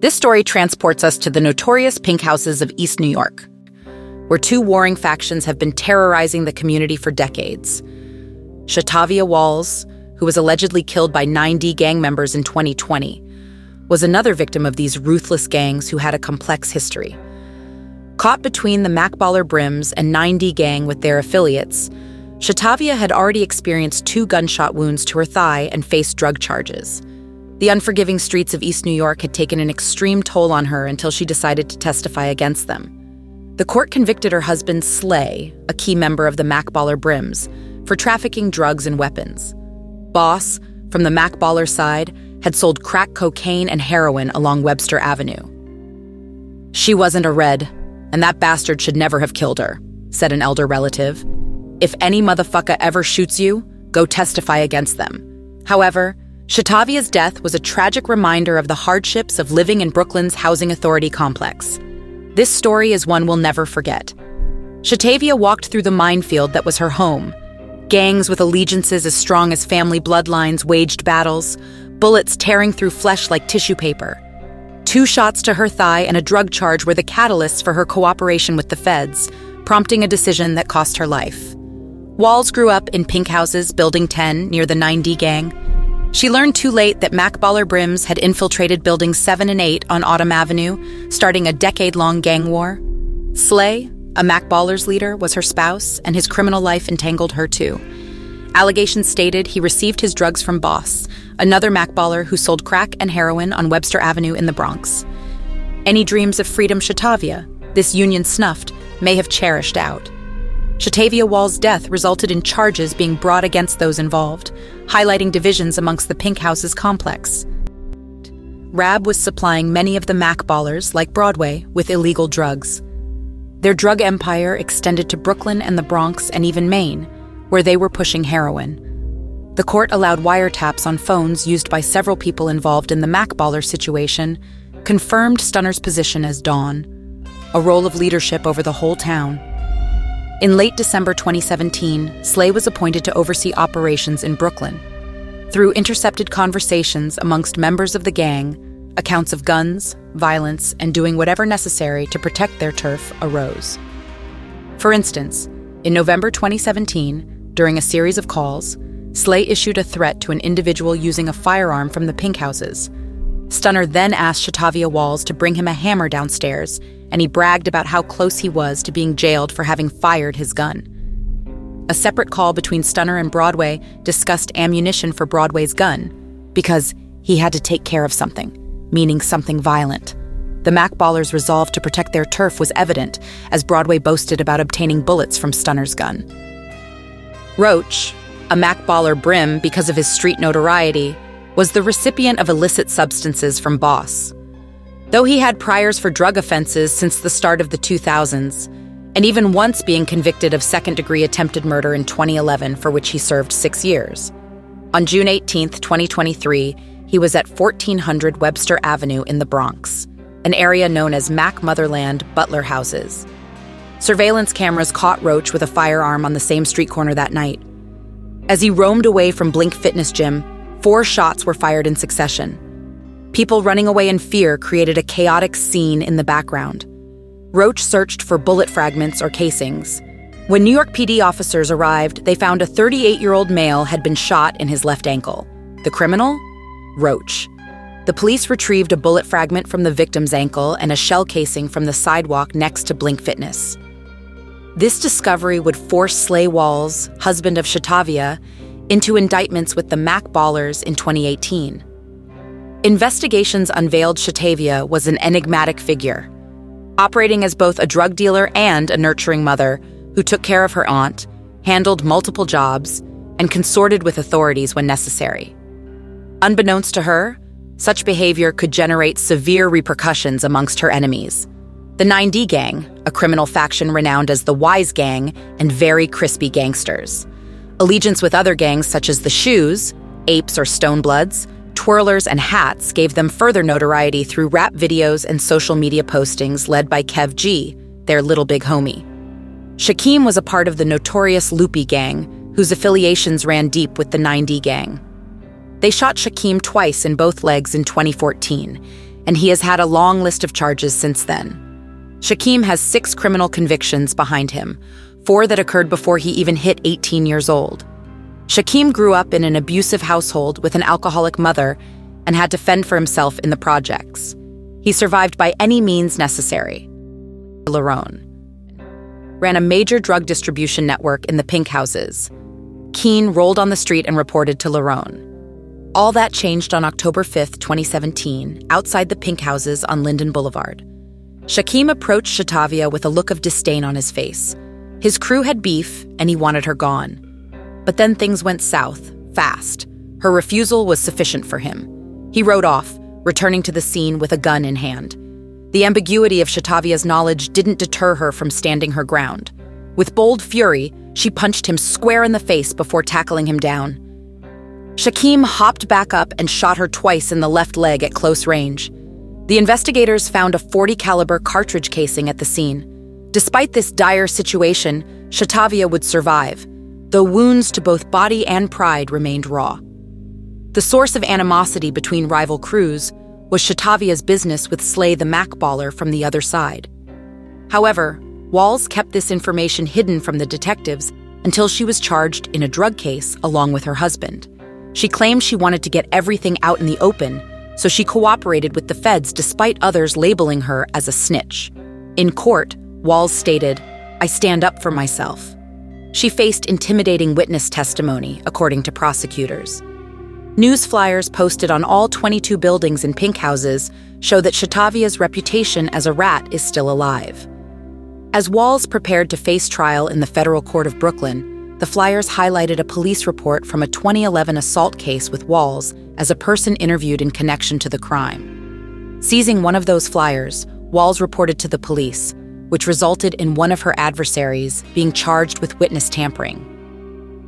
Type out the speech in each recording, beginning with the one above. This story transports us to the notorious Pink Houses of East New York, where two warring factions have been terrorizing the community for decades. Shatavia Walls, who was allegedly killed by 9D gang members in 2020, was another victim of these ruthless gangs who had a complex history. Caught between the Mac Baller Brims and 9D gang with their affiliates, Shatavia had already experienced 2 gunshot wounds to her thigh and faced drug charges. The unforgiving streets of East New York had taken an extreme toll on her until she decided to testify against them. The court convicted her husband Slay, a key member of the Mac Baller Brims, for trafficking drugs and weapons. Boss, from the Mac Baller side, had sold crack cocaine and heroin along Webster Avenue. "She wasn't a red, and that bastard should never have killed her," said an elder relative. "If any motherfucker ever shoots you, go testify against them." However, Shatavia's death was a tragic reminder of the hardships of living in Brooklyn's housing authority complex. This story is one we'll never forget. Shatavia walked through the minefield that was her home. Gangs with allegiances as strong as family bloodlines waged battles, bullets tearing through flesh like tissue paper. 2 shots to her thigh and a drug charge were the catalysts for her cooperation with the feds, prompting a decision that cost her life. Walls grew up in Pink Houses, Building 10, near the 9D gang. She learned too late that Mac Baller Brims had infiltrated Buildings 7 and 8 on Autumn Avenue, starting a decade-long gang war. Slay, a Mac Baller's leader, was her spouse, and his criminal life entangled her too. Allegations stated he received his drugs from Boss, another Mac Baller who sold crack and heroin on Webster Avenue in the Bronx. Any dreams of freedom Shatavia, this union snuffed, may have cherished out. Shatavia Wall's death resulted in charges being brought against those involved, highlighting divisions amongst the Pink Houses complex. Rab was supplying many of the Mac Ballers, like Broadway, with illegal drugs. Their drug empire extended to Brooklyn and the Bronx and even Maine, where they were pushing heroin. The court allowed wiretaps on phones used by several people involved in the Mac Baller situation, confirmed Stunner's position as Dawn, a role of leadership over the whole town. In late December 2017, Slay was appointed to oversee operations in Brooklyn. Through intercepted conversations amongst members of the gang, accounts of guns, violence, and doing whatever necessary to protect their turf arose. For instance, in November 2017, during a series of calls, Slay issued a threat to an individual using a firearm from the Pink Houses. Stunner then asked Shatavia Walls to bring him a hammer downstairs, and he bragged about how close he was to being jailed for having fired his gun. A separate call between Stunner and Broadway discussed ammunition for Broadway's gun, because he had to take care of something, meaning something violent. The Mac Ballers' resolve to protect their turf was evident, as Broadway boasted about obtaining bullets from Stunner's gun. Roach, a Mac Baller Brim because of his street notoriety, was the recipient of illicit substances from Boss. Though he had priors for drug offenses since the start of the 2000s, and even once being convicted of second-degree attempted murder in 2011, for which he served 6 years. On June 18, 2023, he was at 1400 Webster Avenue in the Bronx, an area known as Mac Motherland Butler Houses. Surveillance cameras caught Roach with a firearm on the same street corner that night. As he roamed away from Blink Fitness Gym, 4 shots were fired in succession. People running away in fear created a chaotic scene in the background. Roach searched for bullet fragments or casings. When New York PD officers arrived, they found a 38-year-old male had been shot in his left ankle. The criminal? Roach. The police retrieved a bullet fragment from the victim's ankle and a shell casing from the sidewalk next to Blink Fitness. This discovery would force Slay Walls, husband of Shatavia, into indictments with the Mac Ballers in 2018. Investigations unveiled Shatavia was an enigmatic figure, operating as both a drug dealer and a nurturing mother who took care of her aunt, handled multiple jobs, and consorted with authorities when necessary. Unbeknownst to her, such behavior could generate severe repercussions amongst her enemies. The 9D gang, a criminal faction renowned as the Wise Gang and very crispy gangsters. Allegiance with other gangs such as the Shoes, Apes or Stonebloods, Twirlers and Hats gave them further notoriety through rap videos and social media postings led by Kev G, their little big homie. Shaquem was a part of the notorious Loopy Gang, whose affiliations ran deep with the 9D gang. They shot Shaquem twice in both legs in 2014, and he has had a long list of charges since then. Shaquem has 6 criminal convictions behind him, 4 that occurred before he even hit 18 years old. Shaquem grew up in an abusive household with an alcoholic mother and had to fend for himself in the projects. He survived by any means necessary. Lerone ran a major drug distribution network in the Pink Houses. Keen rolled on the street and reported to Lerone. All that changed on October 5th, 2017, outside the Pink Houses on Linden Boulevard. Shaquem approached Shatavia with a look of disdain on his face. His crew had beef, and he wanted her gone. But then things went south, fast. Her refusal was sufficient for him. He rode off, returning to the scene with a gun in hand. The ambiguity of Shatavia's knowledge didn't deter her from standing her ground. With bold fury, she punched him square in the face before tackling him down. Shaquem hopped back up and shot her twice in the left leg at close range. The investigators found a .40 caliber cartridge casing at the scene. Despite this dire situation, Shatavia would survive, though wounds to both body and pride remained raw. The source of animosity between rival crews was Shatavia's business with Slay the Mac Baller from the other side. However, Walls kept this information hidden from the detectives until she was charged in a drug case along with her husband. She claimed she wanted to get everything out in the open, so she cooperated with the feds despite others labeling her as a snitch. In court, Walls stated, "I stand up for myself." She faced intimidating witness testimony, according to prosecutors. News flyers posted on all 22 buildings in Pink Houses show that Shatavia's reputation as a rat is still alive. As Walls prepared to face trial in the federal court of Brooklyn, the flyers highlighted a police report from a 2011 assault case with Walls as a person interviewed in connection to the crime. Seizing one of those flyers, Walls reported to the police, which resulted in one of her adversaries being charged with witness tampering.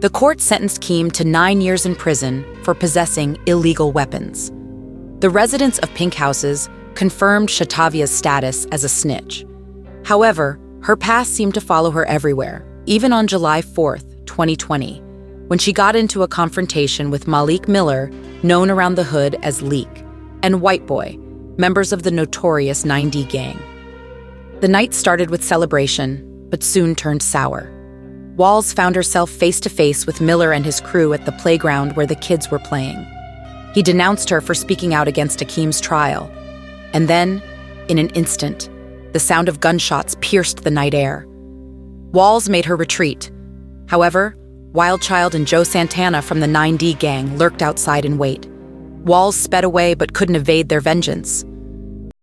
The court sentenced Keem to 9 years in prison for possessing illegal weapons. The residents of Pink Houses confirmed Shatavia's status as a snitch. However, her past seemed to follow her everywhere, even on July 4th, 2020, when she got into a confrontation with Malik Miller, known around the hood as Leek, and White Boy, members of the notorious 9D gang. The night started with celebration, but soon turned sour. Walls found herself face-to-face with Miller and his crew at the playground where the kids were playing. He denounced her for speaking out against Akeem's trial. And then, in an instant, the sound of gunshots pierced the night air. Walls made her retreat. However, Wildchild and Joe Santana from the 9D gang lurked outside in wait. Walls sped away but couldn't evade their vengeance.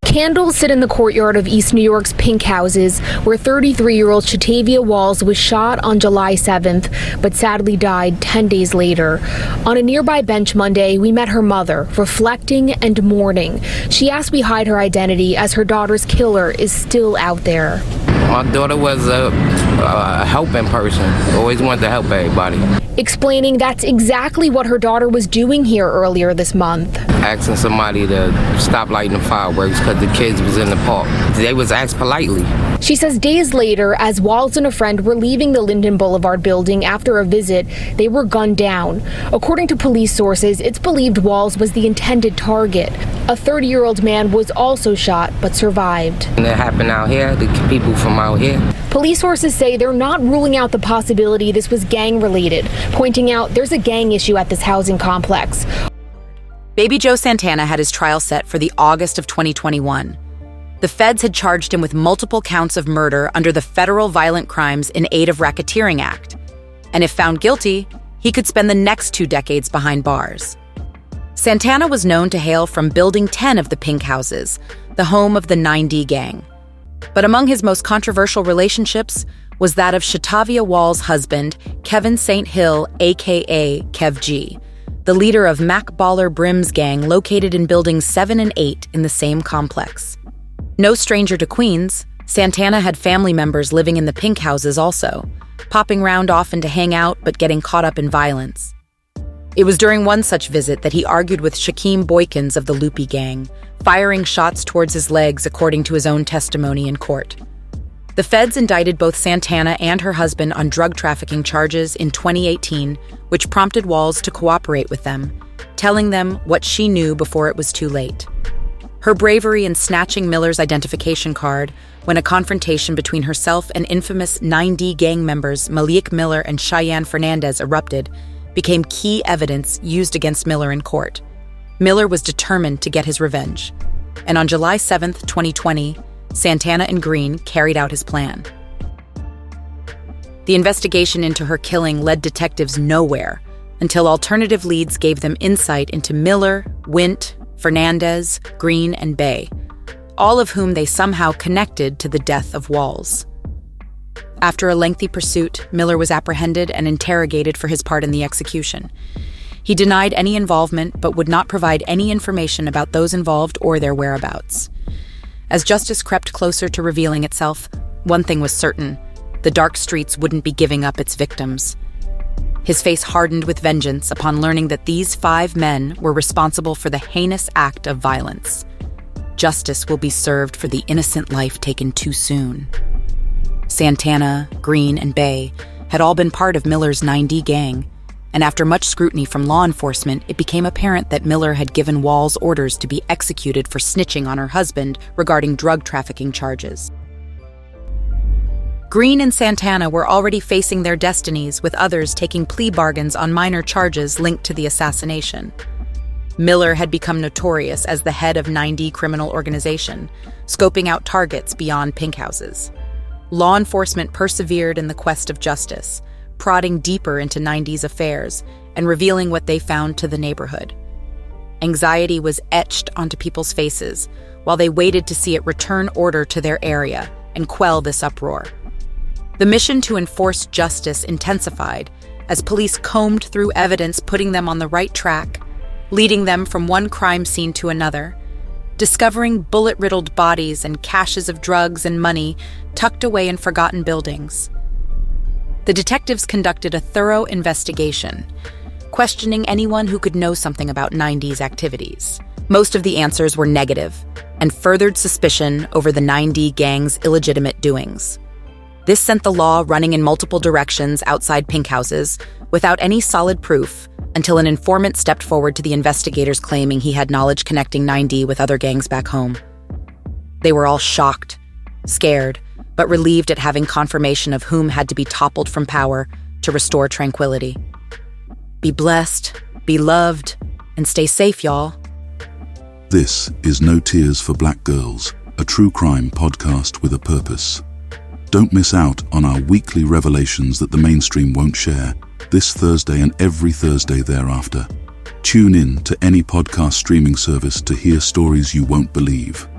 Candles sit in the courtyard of East New York's Pink Houses, where 33-year-old Shatavia Walls was shot on July 7th, but sadly died 10 days later. On a nearby bench Monday, we met her mother, reflecting and mourning. She asked we hide her identity as her daughter's killer is still out there. My daughter was a helping person, always wanted to help everybody. Explaining that's exactly what her daughter was doing here earlier this month. Asking somebody to stop lighting the fireworks because the kids was in the park. They was asked politely. She says days later, as Walls and a friend were leaving the Linden Boulevard building after a visit, they were gunned down. According to police sources, it's believed Walls was the intended target. A 30-year-old man was also shot but survived. And it happened out here, the people from out here. Police sources say they're not ruling out the possibility this was gang-related, pointing out there's a gang issue at this housing complex. Baby Joe Santana had his trial set for the August of 2021. The feds had charged him with multiple counts of murder under the Federal Violent Crimes in Aid of Racketeering Act. And if found guilty, he could spend the next 2 decades behind bars. Santana was known to hail from Building 10 of the Pink Houses, the home of the 9D gang. But among his most controversial relationships was that of Shatavia Walls' husband, Kevin St. Hill, a.k.a. Kev G, the leader of Mac Baller Brims gang located in buildings 7 and 8 in the same complex. No stranger to Queens, Santana had family members living in the Pink Houses also, popping round often to hang out but getting caught up in violence. It was during one such visit that he argued with Shaquem Boykins of the Loopy Gang, firing shots towards his legs according to his own testimony in court. The feds indicted both Santana and her husband on drug trafficking charges in 2018, which prompted Walls to cooperate with them, telling them what she knew before it was too late. Her bravery in snatching Miller's identification card when a confrontation between herself and infamous 9D gang members Malik Miller and Cheyenne Fernandez erupted became key evidence used against Miller in court. Miller was determined to get his revenge, and on July 7, 2020, Santana and Green carried out his plan. The investigation into her killing led detectives nowhere until alternative leads gave them insight into Miller, Wint, Fernandez, Green, and Bay, all of whom they somehow connected to the death of Walls. After a lengthy pursuit, Miller was apprehended and interrogated for his part in the execution. He denied any involvement but would not provide any information about those involved or their whereabouts. As justice crept closer to revealing itself, one thing was certain: the dark streets wouldn't be giving up its victims. His face hardened with vengeance upon learning that these 5 men were responsible for the heinous act of violence. Justice will be served for the innocent life taken too soon. Santana, Green, and Bay had all been part of Miller's 9D gang, and after much scrutiny from law enforcement, it became apparent that Miller had given Walls orders to be executed for snitching on her husband regarding drug trafficking charges. Green and Santana were already facing their destinies, with others taking plea bargains on minor charges linked to the assassination. Miller had become notorious as the head of 9D criminal organization, scoping out targets beyond Pink Houses. Law enforcement persevered in the quest of justice, prodding deeper into 9D's affairs and revealing what they found to the neighborhood. Anxiety was etched onto people's faces while they waited to see it return order to their area and quell this uproar. The mission to enforce justice intensified as police combed through evidence, putting them on the right track, leading them from one crime scene to another, discovering bullet-riddled bodies and caches of drugs and money tucked away in forgotten buildings. The detectives conducted a thorough investigation, questioning anyone who could know something about 9D's activities. Most of the answers were negative and furthered suspicion over the 9D gang's illegitimate doings. This sent the law running in multiple directions outside Pink Houses without any solid proof, until an informant stepped forward to the investigators claiming he had knowledge connecting 9D with other gangs back home. They were all shocked, scared, but relieved at having confirmation of whom had to be toppled from power to restore tranquility. Be blessed, be loved, and stay safe, y'all. This is No Tears for Black Girls, a true crime podcast with a purpose. Don't miss out on our weekly revelations that the mainstream won't share, this Thursday and every Thursday thereafter. Tune in to any podcast streaming service to hear stories you won't believe.